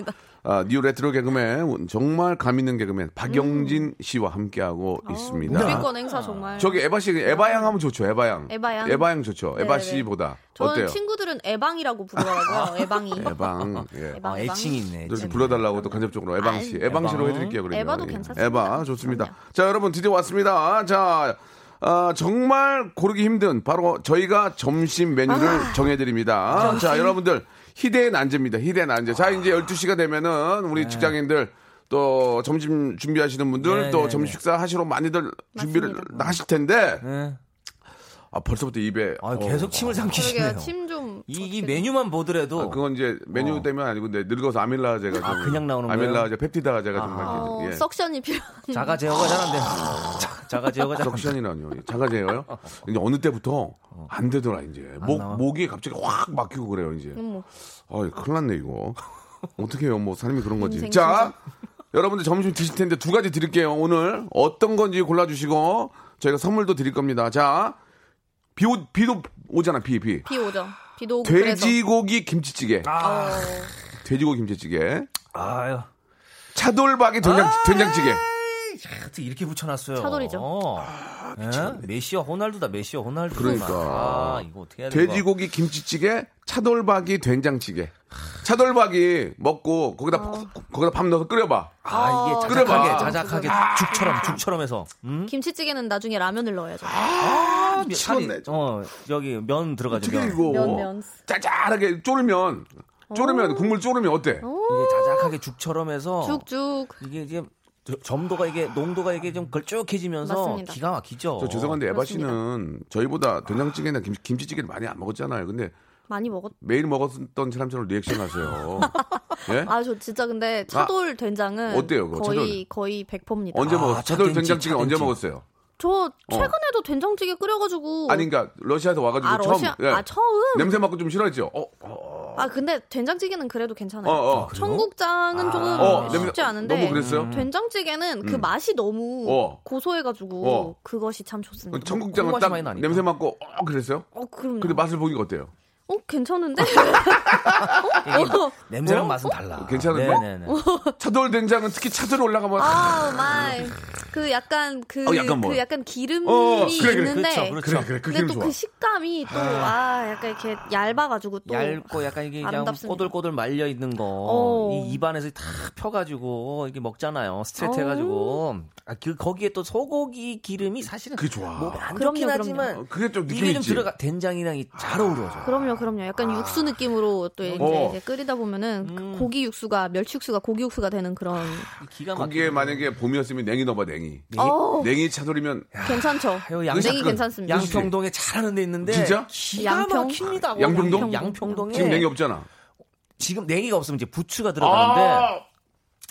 아, 뉴 레트로 개그맨, 정말 감 있는 개그맨 박영진 음. 씨와 함께하고 오, 있습니다. 누리권 행사 정말. 저기 에바 씨, 에바양 하면 좋죠. 에바양. 에바양. 에바양 좋죠. 네네네. 에바 씨보다. 저는 어때요? 친구들은 에방이라고 부르더라고요. 에방이. 에방. 예. 아, 애칭이 있네. 또 불러달라고 또 간접적으로 에방 씨, 에방 씨로 해드릴게요. 그러면. 에바도 괜찮습니다. 에바 좋습니다. 그럼요. 자, 여러분 드디어 왔습니다. 자. 아, 정말 고르기 힘든 바로 저희가 점심 메뉴를 아, 정해드립니다. 점심. 자, 여러분들 희대의 난제입니다. 희대의 난제. 아. 자, 이제 열두 시가 되면은 우리 네. 직장인들 또 점심 준비하시는 분들 네, 또 네, 점심 식사 하시러 많이들 맞습니다. 준비를 하실 텐데 네. 아, 벌써부터 입에 아, 계속 어, 침을 삼키시네요. 침 좀 이, 이 메뉴만 보더라도 아, 그건 이제 메뉴 어. 때문에 아니고 근데 늙어서 아밀라제가 아, 그냥 나오는 거예요. 아밀라제, 펩티다제가 아. 정말 예. 어, 석션이 필요. 자가 제어가 잘 안 돼요. 자가 제어가 석션이라뇨. 자가 제어요? 이제 어느 때부터 안 되더라 이제 목 목이 갑자기 확 막히고 그래요 이제. 음. 아, 큰일 났네 이거. 어떻게 해요? 뭐 사람이 그런 거지. 자, 여러분들 점심 드실 텐데 두 가지 드릴게요. 오늘 어떤 건지 골라주시고 저희가 선물도 드릴 겁니다. 자, 비 오, 비도 오잖아. 비 비. 비 오죠. 비도 오고 돼지고기 그래서. 김치찌개. 아. 돼지고기 김치찌개. 아유. 차돌박이 된장 된장찌개. 야, 이렇게 붙여놨어요. 차돌이죠. 아, 예? 메시와 호날두다. 메시와 호날두. 그러니까 아, 이거 어떻게 해야 되나? 돼지고기 김치찌개, 차돌박이 된장찌개. 차돌박이 먹고 거기다 아. 거기다 밥 넣어서 끓여봐. 아, 이게 자작하게 끓여봐. 자작하게 아. 죽처럼 죽처럼 해서. 음? 김치찌개는 나중에 라면을 넣어야죠. 아, 미쳤네. 어, 여기 면 들어가죠. 면. 면 면. 짜잘하게 졸면. 졸으면 국물 졸으면 어때? 이게 자작하게 죽처럼 해서. 죽죽. 이게 이제. 점도가 이게 농도가 이게 좀 걸쭉해지면서 맞습니다. 기가 막히죠. 저 죄송한데 에바 씨는 그렇습니다. 저희보다 된장찌개나 김치, 김치찌개를 많이 안 먹었잖아요. 근데 많이 먹었 매일 먹었던 사람처럼 리액션하세요. 예? 아, 저 진짜 근데 차돌 아, 된장은 어때요? 그거? 거의 차돌. 거의 백퍼입니다. 언제 아, 먹었어요? 차돌 된장찌개 언제 먹었어요? 저 최근에도 어. 된장찌개 끓여가지고 아니 그러니까 러시아에서 와가지고 아, 처음 러시아, 예. 아 처음 냄새 맡고 좀 싫어했죠. 어, 어. 아 근데 된장찌개는 그래도 괜찮아요. 어, 어. 청국장은 아, 조금 어, 쉽지 않은데 너무 그랬어요? 된장찌개는 음. 그 맛이 너무 어. 고소해가지고 어. 그것이 참 좋습니다. 청국장은 딱 냄새 맡고 어, 그랬어요? 어 그럼요. 근데 맛을 보니까 어때요? 어 괜찮은데? 어? 어? 냄새랑 어? 맛은 달라. 괜찮은데? 차돌 된장은 특히 차돌 올라가면 아 마이 그 약간 그, 어, 약간 뭐. 그 약간 기름이 어, 그래, 그래, 있는데 그렇죠, 그렇죠. 그래, 그래, 그 근데 또 그 식감이 또 아 아, 약간 이렇게 얇아가지고 또 얇고 약간 이게 그냥 꼬들꼬들 말려 있는 거 어. 이 입안에서 다 펴가지고 이게 먹잖아요. 스트레트 어. 해가지고 아, 그 거기에 또 소고기 기름이 사실은 그게 좋아. 뭐 안 좋긴 하지만 그게 좀 느낌이 좀 들어가 된장이랑 잘 어우러져. 그럼요. 그럼요. 약간 아. 육수 느낌으로 또 이제, 어. 이제 끓이다 보면은 음. 고기 육수가 멸치 육수가 고기 육수가 되는 그런. 기가 거기에 만약에 봄이었으면 냉이 넣어봐 냉이. 냉이, 냉이 차돌이면 괜찮죠. 냉이 괜찮습니다. 양평동에 잘하는 데 있는데. 진짜? 양평. 양평동? 양평동? 양평동에 지금 냉이 없잖아. 지금 냉이가 없으면 이제 부추가 들어가는데. 아.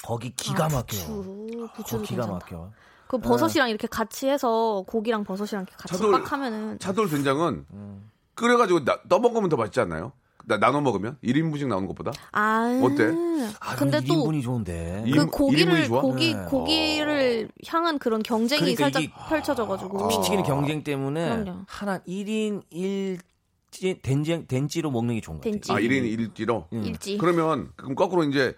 거기 기가 막혀요. 아, 부추. 어, 기가 막혀. 그 버섯이랑 네. 이렇게 같이 해서 고기랑 버섯이랑 이렇게 같이 차돌, 빡 하면은. 차돌 된장은 음. 끓여가지고 떠먹으면 더 맛있지 않나요? 나, 나눠 먹으면? 일 인분씩 나오는 것보다? 아. 어때? 아, 근데 또. 일 인분이 좋은데. 그 일 인분, 고기를, 고기, 네. 고기를 어. 향한 그런 경쟁이 그러니까 살짝 이게, 펼쳐져가지고. 피튀기는 어. 경쟁 때문에. 그럼요. 하나, 일 인 일찌, 된장, 된찌로 먹는 게 좋은 것 같아요. 아, 일 인 일찌로? 음. 일찌. 그러면, 그럼 거꾸로 이제.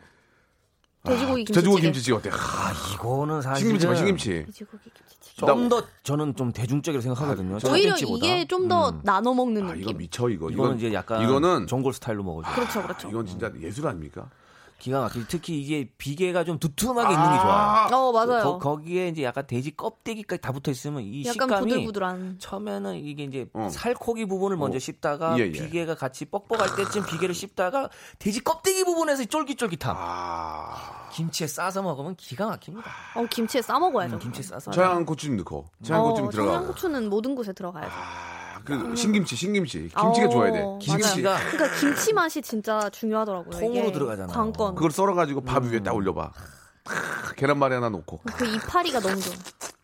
돼지고기 김치찌개. 아, 돼지고기 김치찌개 어때? 아, 이거는 사실. 신김치만, 신김치. 돼지고기 김치찌개. 좀 더 저는 좀 대중적이라고 생각하거든요. 아, 오히려 이게 좀 더 음. 나눠 먹는 아, 느낌. 이거 미쳐 이거. 이건 이제 약간 이거는 전골 스타일로 먹어줘. 그렇죠, 그렇죠. 아, 이건 진짜 예술 아닙니까? 기가 막히게 특히 이게 비계가 좀 두툼하게 아~ 있는 게 좋아요. 어 맞아요. 거, 거기에 이제 약간 돼지 껍데기까지 다 붙어 있으면 이 약간 식감이 부들부들한. 처음에는 이게 이제 어. 살코기 부분을 어. 먼저 씹다가 예, 예. 비계가 같이 뻑뻑할 때쯤 비계를 씹다가 돼지 껍데기 부분에서 쫄깃쫄깃함. 아~ 김치에 싸서 먹으면 기가 막힙니다. 어 김치에 싸 먹어야죠. 음, 김치에 싸서. 청양고추 넣고 청양고추 어, 들어가. 청양고추는 모든 곳에 들어가야죠. 아~ 그 신김치, 신김치, 김치가 오, 좋아야 돼. 김치가 그러니까 김치 맛이 진짜 중요하더라고요. 통으로 들어가잖아. 관건. 그걸 썰어가지고 밥 음. 위에 딱 올려봐. 크, 계란말이 하나 놓고. 그 이파리가 너무 좋아.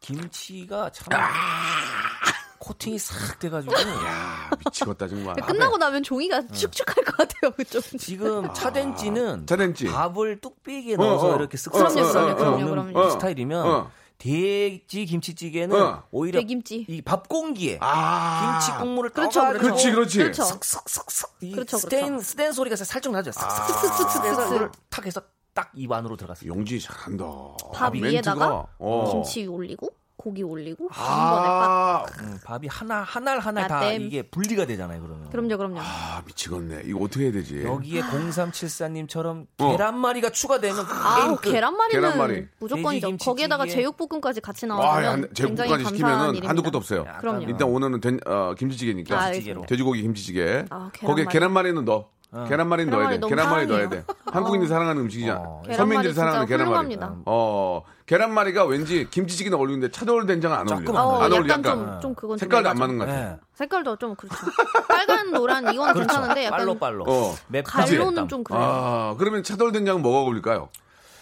김치가 참 아~ 코팅이 싹 돼가지고. 야 미치겠다 정말. 끝나고 나면 종이가 축축할 것 같아요 그쪽. 지금 차된찌는 차된찌. 밥을 뚝배기에 넣어서 어, 어. 이렇게 쓱쓱쓱 먹는 어, 어, 어, 스타일이면. 어. 돼지 김치찌개는 어. 오히려 김치. 이 밥공기에 아~ 김치 국물을 그렇죠, 그렇죠. 그렇지 그렇지 그렇죠. 쓱쓱쓱쓱 그렇죠, 스탠 그렇죠. 스탠 소리가 살짝 나죠. 쓱쓱쓱쓱쓱 탁 해서 딱 입 안으로 들어갔어요. 용지 잘한다. 밥 위에다가 어. 김치 올리고 고기 올리고 아~ 음, 밥이 하나 하나 하나 다 이게 분리가 되잖아요. 그러면 그럼요 그럼요. 아 미치겠네. 이거 어떻게 해야 되지? 여기에 공삼칠사님처럼 어. 계란말이가 추가되면 아 계란말이는 계란말이. 무조건이죠. 거기에다가 제육볶음까지 같이 나오면 제육볶음까지 시키면은 한두 것도 없어요. 그럼요. 일단 오늘은 된, 어, 김치찌개니까 아, 돼지고기 김치찌개. 아, 계란말이. 거기에 계란말이는 넣어. 어. 계란말이 넣어야 돼. 계란말이 넣어야 돼. 한국인들이 사랑하는 음식이잖아. 어. 서민들이 사랑하는 계란말이. 어, 계란말이가 왠지 김치찌개나 어울리는데 차돌 된장은 안 어울려. 어, 안 어울려. 약간, 약간. 좀, 좀 그건 색깔도 안 맞는 것 같아. 네. 색깔도 좀 그렇죠. 빨간 노란 이건 그렇죠. 괜찮은데 약간 빨로 빨로. 어. 갈로는 좀 그래요. 아, 그러면 차돌 된장은 뭐가 어울릴까요?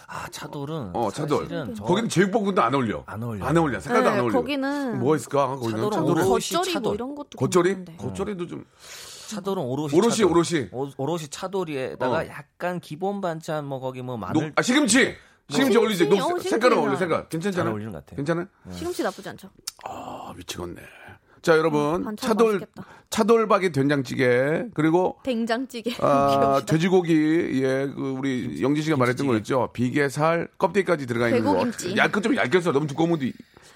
아 차돌은 어 차돌 거기는 제육볶음도 안 어울려 안 어울려 안 어울려 색깔도 네, 안 어울려 거기는 뭐가 있을까 거기는 차돌은 겉절이 뭐 이런 것도 겉절이 겉절이도 좀 차돌은 오롯이 오롯이 차돌. 오롯이 오, 오롯이 차돌이에다가 어. 약간 기본 반찬 뭐 거기 뭐 마늘 노, 아 시금치 시금치 뭐, 올리지 어, 색깔은 어울려 색깔 괜찮잖아 어울리는 것 같아 괜찮아 네. 시금치 나쁘지 않죠 아 미치겠네 자 여러분 음, 차돌 맛있겠다. 차돌박이 된장찌개 그리고 된장찌개 아, 돼지고기 예 그 우리 영진 씨가 김치찌개. 말했던 거 있죠 비계살 껍데기까지 들어가 있는 거 얇게 좀 얇게 썰어 너무 두꺼운 것도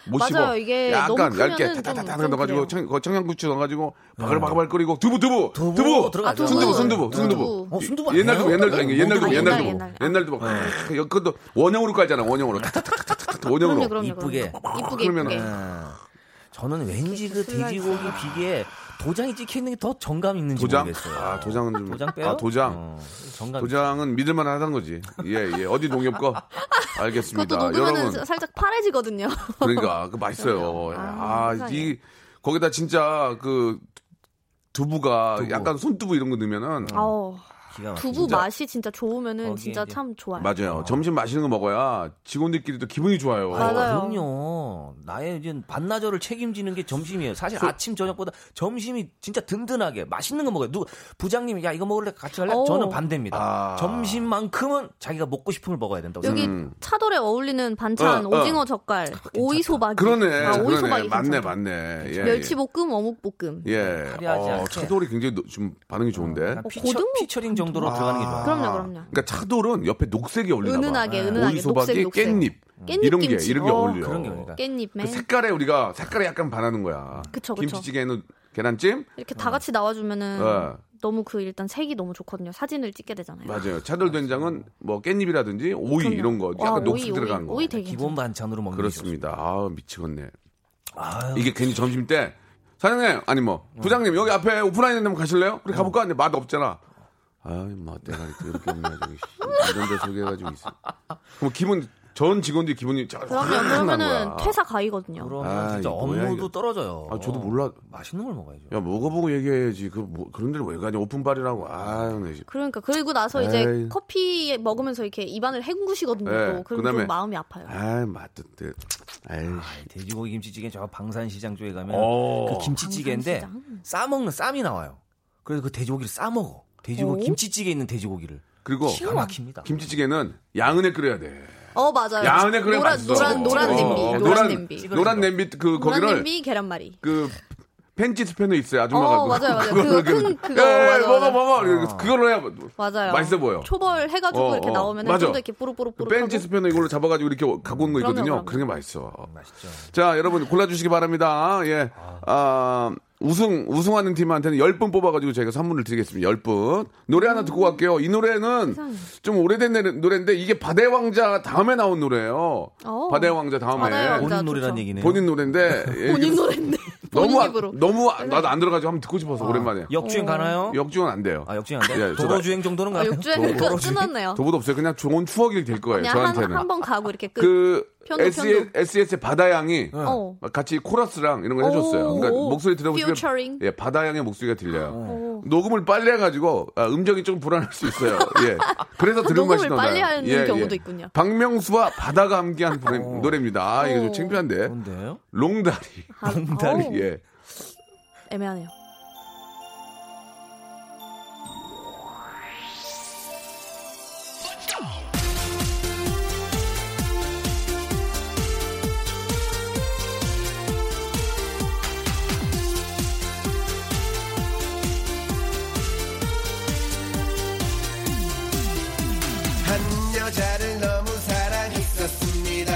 못 맞아요. 씹어. 맞아요. 이게 약간 얇게 다다다다 넣어가지고 청, 청양고추 넣어가지고 바글바글 끓이고 두부 두부 두부, 두부. 들어가 아, 순두부 순두부 순두부. 어, 순두부 옛날 두부 옛날 두부 옛날 두부 옛날 두부 옛날 두부. 그것도 원형으로 깔잖아 원형으로 탁탁탁탁탁 원형으로 이쁘게 이쁘게 이쁘게. 저는 왠지 그 돼지고기 비계에 도장이 찍혀 있는 게 더 정감 있는지 도장? 모르겠어요. 아, 도장은 좀 도장 빼요? 아, 도장. 어, 정감 도장은 믿을 만한 하단 거지. 예, 예. 어디 농협 거? 알겠습니다. 그것도 여러분 살짝 파래지거든요. 그러니까 그 맛있어요. 아, 아, 이 거기다 진짜 그 두부가 두부. 약간 손두부 이런 거 넣으면은 어. 두부 진짜. 맛이 진짜 좋으면은 진짜 참 좋아요. 맞아요. 어. 점심 맛있는 거 먹어야 직원들끼리도 기분이 좋아요. 맞아요. 그럼요. 나의 이제 반나절을 책임지는 게 점심이에요. 사실 소... 아침 저녁보다 점심이 진짜 든든하게 맛있는 거 먹어요. 누 부장님이 야 이거 먹을래 같이 갈래? 오. 저는 반대입니다. 아... 점심만큼은 자기가 먹고 싶은 걸 먹어야 된다고. 여기 음. 차돌에 어울리는 반찬 어, 어. 오징어 젓갈, 아, 오이소박이. 그러네. 아, 오이소박이 맞네, 맞네. 예, 멸치볶음, 어묵볶음. 예. 어, 차돌이 굉장히 좀 반응이 좋은데. 어, 피처, 피처링 정. 정도로 아~ 들어가는 게 좋아요. 그럼요, 그럼요. 그러니까 차돌은 옆에 녹색이 어울리나 봐. 은은하게, 은은하게. 오이소박이, 녹색, 깻잎. 깻잎 이런 게, 이런 게 어울려요. 그런 게 어울려. 깻잎에. 그 색깔에 우리가 색깔에 약간 반하는 거야. 그쵸, 그쵸. 김치찌개에는 계란찜. 이렇게 다 같이 나와주면은 어. 너무 그 일단 색이 너무 좋거든요. 사진을 찍게 되잖아요. 맞아요. 차돌 된장은 뭐 깻잎이라든지 오이 그럼요. 이런 거 약간 와, 녹색 오이, 들어간 거. 오이 되게 기본 반찬으로 먹는 거. 그렇습니다. 아 미치겠네. 아유. 이게 괜히 점심 때 사장님 아니 뭐 부장님 여기 앞에 오프라인 한번 가실래요? 우리 가볼까? 근데 맛 없잖아. 아이, 뭐, 내가 이렇게 없나, 저기. 이런 데 소개해가지고 있어. 그럼 기분 전 직원들 기분이 잘 그러면은 퇴사 가이거든요. 그러면 아, 진짜 업무도 이거. 떨어져요. 아, 저도 몰라. 맛있는 걸 먹어야죠. 야, 먹어보고 얘기해야지. 그 뭐, 그런 데를 왜 가냐? 오픈바리라고. 아, 그러니까 그리고 나서 에이. 이제 커피 먹으면서 이렇게 입안을 헹구시거든요. 네. 그다음에 좀 마음이 아파요. 아, 맛뜻대. 아, 돼지고기 김치찌개 저 방산시장 쪽에 가면 오. 그 김치찌개인데 방산시장? 싸 먹는 쌈이 나와요. 그래서 그 돼지고기를 싸 먹어. 돼지고기 오? 김치찌개 있는 돼지고기를. 그리고 막힙니다. 김치찌개는 양은에 끓여야 돼. 어 맞아요. 야은에 그래 노란 노란 노란 냄비 어, 노란 냄비 노란 냄비 그 거기를 냄비 계란말이 그 팬티스팬에 있어요 아줌마가 어, 맞아요 맞아요 그거 큰 그거 예, 먹어 먹어 어. 그걸로 해야 맞아요 맛있어 보여 초벌 해가지고 어, 이렇게 나오면 좀 더 이렇게 뿌룩뿌룩뿌룩 팬티스팬에 이걸로 잡아가지고 이렇게 갖고 온 거 있거든요. 그런 게 맛있어. 맛있죠. 자 여러분 골라주시기 바랍니다. 예 아. 우승, 우승하는 팀한테는 열 분 뽑아가지고 저희가 선물을 드리겠습니다. 열 분. 노래 하나 듣고 갈게요. 이 노래는 세상에. 좀 오래된 노래인데 이게 바다의 왕자 다음에 나온 노래예요. 오. 바다의 왕자 다음에. 바다의 왕자 본인 노래란 얘기네요. 본인 노래인데. 본인 노래인데. 너무, 입으로. 너무 나도 안 들어가지고 한번 듣고 싶어서 아. 오랜만에. 역주행 가나요? 역주행은 안 돼요. 아, 역주행 안 돼요? 예, 도보주행 정도는 가요? 아, 역주행은 끝났네요. 도보도 없어요. 그냥 좋은 추억이 될 거예요. 저한테는. 한번 가고 이렇게 끝. 그 편도, 에스 에스, 에스 에스의 바다양이 어. 같이 코러스랑 이런 걸 해줬어요. 그러니까 목소리 들어보시면 예, 바다양의 목소리가 들려요. 오. 녹음을 빨리 해가지고 아, 음정이 좀 불안할 수 있어요. 예, 그래서 들은 맛이 나요. 녹음을 빨리 하는 예, 경우도 예. 있군요. 박명수와 바다가 함께한 노래입니다. 아, 이게 좀 창피한데. 뭔데요? 롱다리. 아, 롱다리. 예. 애매하네요. 여자를 너무 사랑했었습니다.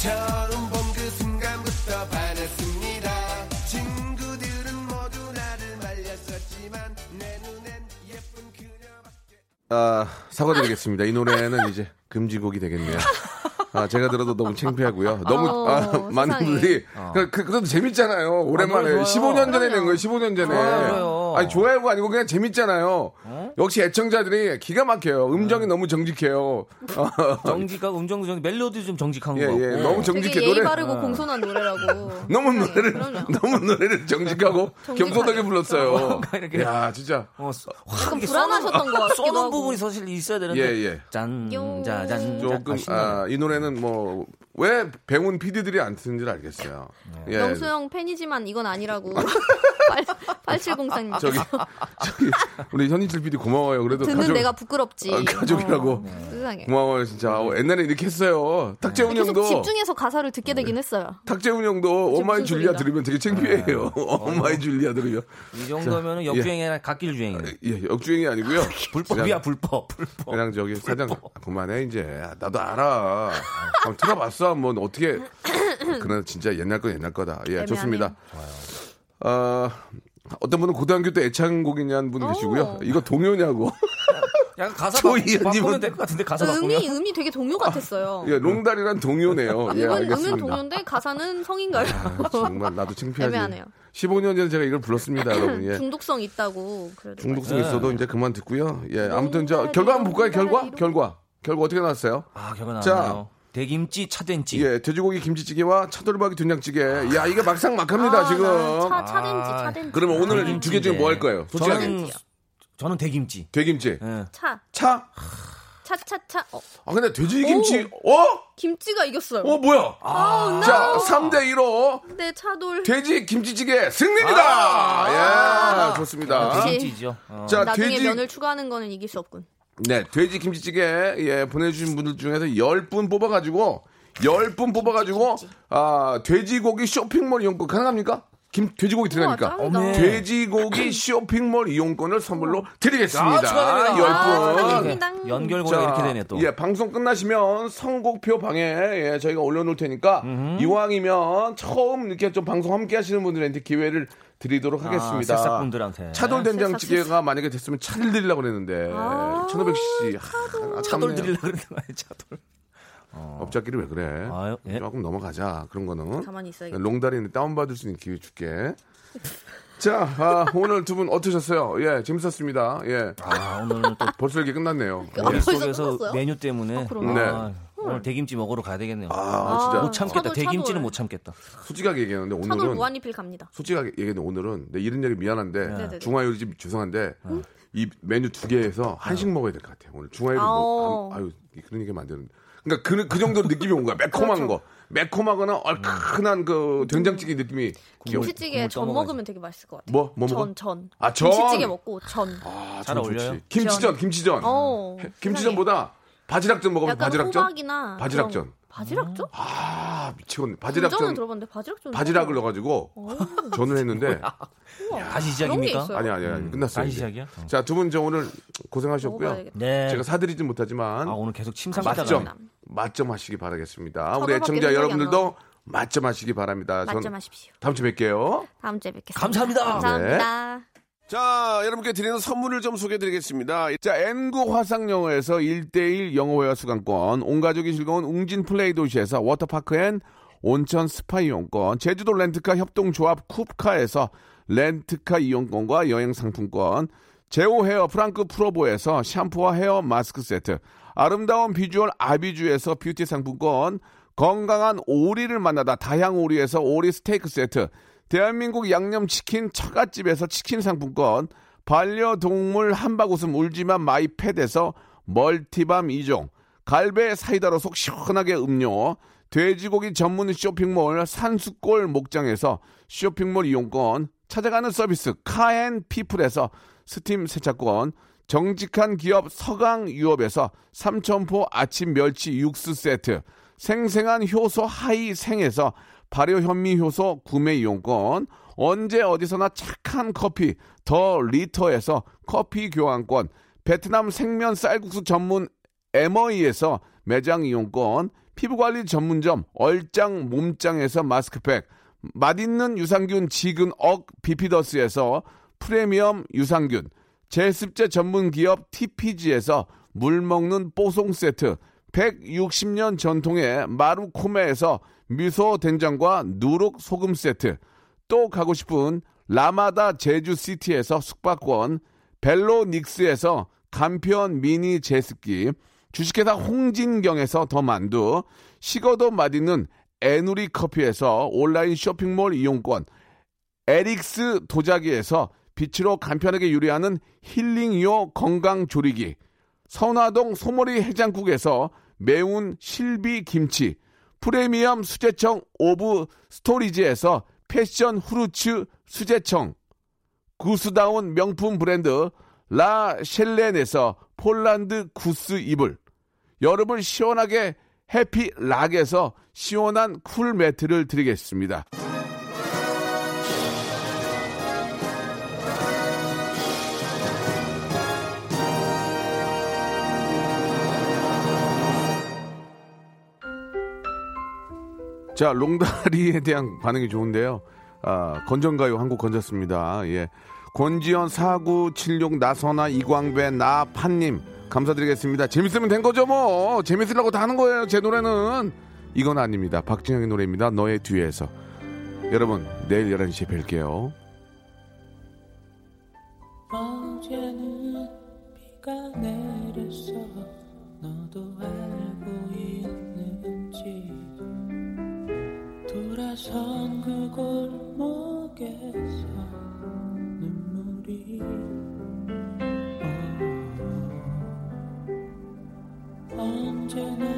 처음 본 그 순간부터 반했습니다. 친구들은 모두 나를 말렸었지만 내 눈엔 예쁜 그녀밖에. 아 사과드리겠습니다. 이 노래는 이제 금지곡이 되겠네요. 아 제가 들어도 너무 창피하고요. 너무 어, 아, 많은 분들이 어. 그, 그래도 재밌잖아요. 오랜만에 십오 년 전에 낸 거예요. 십오 년 전에. 아, 아니 좋아요가 아니고 그냥 재밌잖아요. 어? 역시 애청자들이 기가 막혀요. 음정이 어. 너무 정직해요. 정직하고 음정도 정직, 멜로디 좀 정직한 예, 거. 예, 예. 너무 정직해 되게 노래. 예의 바르고 어. 공손한 노래라고. 너무 노래를 그럼요. 너무 노래를 정직하고 겸손하게 불렀어요. 야 진짜. 어, 약간 불안하셨던 거 같아요. 쏘는 부분이 사실 있어야 되는데. 예, 예. 짠, 짜잔. 조금 아, 이 노래는. 뭐 왜 배운 피디들이 안 쓰는지를 알겠어요. 네. 예. 영수형 팬이지만 이건 아니라고 팔칠공사님 저기, 저기 우리 현희철 피디 고마워요. 그래도 듣는 가족, 내가 부끄럽지. 아, 가족이라고 어, 네. 세상에. 고마워요 진짜. 어, 옛날에 이렇게 했어요. 탁재훈 네. 형도 집중해서 가사를 듣게 되긴 했어요. 탁재훈 형도 오마이 줄리아 들으면 되게 창피해요. 오마이 줄리아 들으면 이 정도면 역주행이나 예. 갓길 주행이에요. 예, 역주행이 아니고요. 불법이야 불법. 불법. 그냥 저기 사장 그만해 이제 나도 알아. 한번 들어봤어. 한번 어떻게 그러나 진짜 옛날 거 옛날 거다. 예 애매하네. 좋습니다. 어, 어떤 분은 고등학교 때 애창곡이냐는 분 계시고요. 이거 동요냐고. 약간 가사 바꾸면 될 것 같은데 가사 바꾸면 음이 음이 되게 동요 같았어요. 아, 예, 롱다리란 동요네요. 예, 음은 동요인데 가사는 성인가요? 아, 정말 나도 창피하지. 애매하네요. 십오 년 전에 제가 이걸 불렀습니다, 여러분. 예. 중독성 있다고. 그래도 중독성 맞아요. 있어도 이제 그만 듣고요. 예 아무튼 저 결과 한번 볼까요? 결과 결과 결과 어떻게 나왔어요? 아 결과 나왔네요. 대김치, 차된찌. 예, 돼지고기 김치찌개와 차돌박이 된장찌개. 아, 야, 이게 막상 막합니다 아, 지금. 차, 차된찌, 차된찌. 그러면 오늘 두 개 중에 뭐 할 거예요? 솔직하게. 저는, 저는 대김치. 대김치. 네. 차. 차. 차, 차, 차. 어. 아, 근데 돼지김치. 오! 어? 김치가 이겼어요. 어, 뭐야? 아, 자, 삼 대 일로. 네, 차돌. 돼지 김치찌개 승리입니다. 아, 예, 아, 좋습니다. 돼지죠. 어. 자, 나중에 돼지 면을 추가하는 거는 이길 수 없군. 네, 돼지 김치찌개, 예, 보내주신 분들 중에서 열 분 뽑아가지고, 열 분 뽑아가지고, 아, 돼지고기 쇼핑몰 이용권 가능합니까? 김, 돼지고기 드립니까? 아, 돼지고기 쇼핑몰 이용권을 선물로 드리겠습니다. 아, 열 분. 아, 연결고가 이렇게 되네, 또. 예, 방송 끝나시면 선곡표 방에, 예, 저희가 올려놓을 테니까, 음흠. 이왕이면 처음 이렇게 좀 방송 함께 하시는 분들한테 기회를 드리도록 하겠습니다. 아, 새싹분들한테. 차돌된장찌개가 만약에 됐으면 차를 드리려고 그랬는데 아~ 천오백 씨. 아, 차돌 드리려고 그랬는데 차돌. 어. 업자끼리 왜 그래? 아유, 예? 조금 넘어가자. 그런 거는. 가만히 있어야겠다. 롱다리는 다운받을 수 있는 기회 줄게. 자, 아, 오늘 두 분 어떠셨어요? 예, 재밌었습니다. 예. 아, 오늘 또 벌써 이렇게 끝났네요. 아, 예. 벌써 끝났어요? 메뉴 때문에. 아, 그러네. 아, 네. 오늘 대김치 먹으러 가야 되겠네요. 아, 진짜. 못 참겠다. 차돌, 대김치는 차돌. 못 참겠다. 솔직하게 얘기하는데 오늘은. 차돌 무한리필 갑니다. 솔직하게 얘기하는데 오늘은 내 이런 얘기 미안한데 네. 중화요리집 죄송한데 네. 이 메뉴 두 개에서 한식 먹어야 될 것 같아요. 오늘 중화요리집. 뭐, 아유 그런 얘기하면 안 되는데. 그러니까 그, 그 정도로 느낌이 온 거야. 매콤한 그렇죠. 거. 매콤하거나 얼큰한 그 된장찌개 느낌이. 김치찌개에 전 먹으면 되게 맛있을 것 같아요. 뭐? 뭐 전, 먹어? 전. 아, 전. 김치찌개 먹고 전. 아, 잘 어울려요. 김치전, 김치전. 어, 김치전보다 바지락전 먹으면 바지락전. 호박이나 바지락전. 바지락전? 아, 미치겠네. 바지락전. 들어봤는데 바지락전. 바지락을 넣어가지고 전을 했는데. 야, 다시 시작입니까? 아니 아니 아니 음, 끝났어요. 다시 시작이야? 어. 자, 두 분 저 오늘 고생하셨고요. 네. 제가 사드리진 못하지만. 아, 오늘 계속 침상에다가 맛점 맛점하시기 바라겠습니다. 우리 애청자 여러분들도 맛점하시기 바랍니다. 맛점하십시오. 다음 주에 뵐게요. 다음 주에 뵙겠습니다. 감사합니다. 감사합니다. 네. 자, 여러분께 드리는 선물을 좀 소개해드리겠습니다. 자, 엔구 화상영어에서 일 대일 영어회화 수강권, 온가족이 즐거운 웅진플레이 도시에서 워터파크 앤 온천 스파 이용권, 제주도 렌트카 협동조합 쿱카에서 렌트카 이용권과 여행 상품권, 제오헤어 프랑크 프로보에서 샴푸와 헤어 마스크 세트, 아름다운 비주얼 아비주에서 뷰티 상품권, 건강한 오리를 만나다 다향오리에서 오리 스테이크 세트, 대한민국 양념치킨 처갓집에서 치킨 상품권, 반려동물 한바구음 울지만 마이펫에서 멀티밤 이 종, 갈배 사이다로 속 시원하게 음료, 돼지고기 전문 쇼핑몰 산수골 목장에서 쇼핑몰 이용권, 찾아가는 서비스 카앤피플에서 스팀 세차권, 정직한 기업 서강유업에서 삼천포 아침 멸치 육수 세트, 생생한 효소 하이생에서 발효현미효소 구매 이용권, 언제 어디서나 착한 커피 더 리터에서 커피 교환권, 베트남 생면 쌀국수 전문 에머이에서 매장 이용권, 피부관리 전문점 얼짱 몸짱에서 마스크팩, 맛있는 유산균 지근 억 비피더스에서 프리미엄 유산균, 제습제 전문기업 티피지에서 물먹는 뽀송 세트, 백육십 년 전통의 마루코메에서 미소 된장과 누룩 소금 세트, 또 가고 싶은 라마다 제주시티에서 숙박권, 벨로닉스에서 간편 미니 제습기, 주식회사 홍진경에서 더 만두, 식어도 맛있는 에누리 커피에서 온라인 쇼핑몰 이용권, 에릭스 도자기에서 빛으로 간편하게 요리하는 힐링요 건강조리기, 선화동 소머리 해장국에서 매운 실비김치, 프리미엄 수제청 오브 스토리지에서 패션 후르츠 수제청, 구스다운 명품 브랜드 라 셸렌에서 폴란드 구스 이불, 여름을 시원하게 해피락에서 시원한 쿨매트를 드리겠습니다. 자, 롱다리에 대한 반응이 좋은데요. 아, 건전가요 한곡 건졌습니다. 예. 권지현, 사구칠육, 나선아, 이광배, 나판님 감사드리겠습니다. 재밌으면 된 거죠 뭐. 재밌으려고 다 하는 거예요. 제 노래는 이건 아닙니다. 박진영의 노래입니다. 너의 뒤에서. 여러분 내일 열한 시에 뵐게요. 어제는 비가 내렸어. 너도 알고 있는지 돌아선 그 골목에서 눈물이 어, 언제나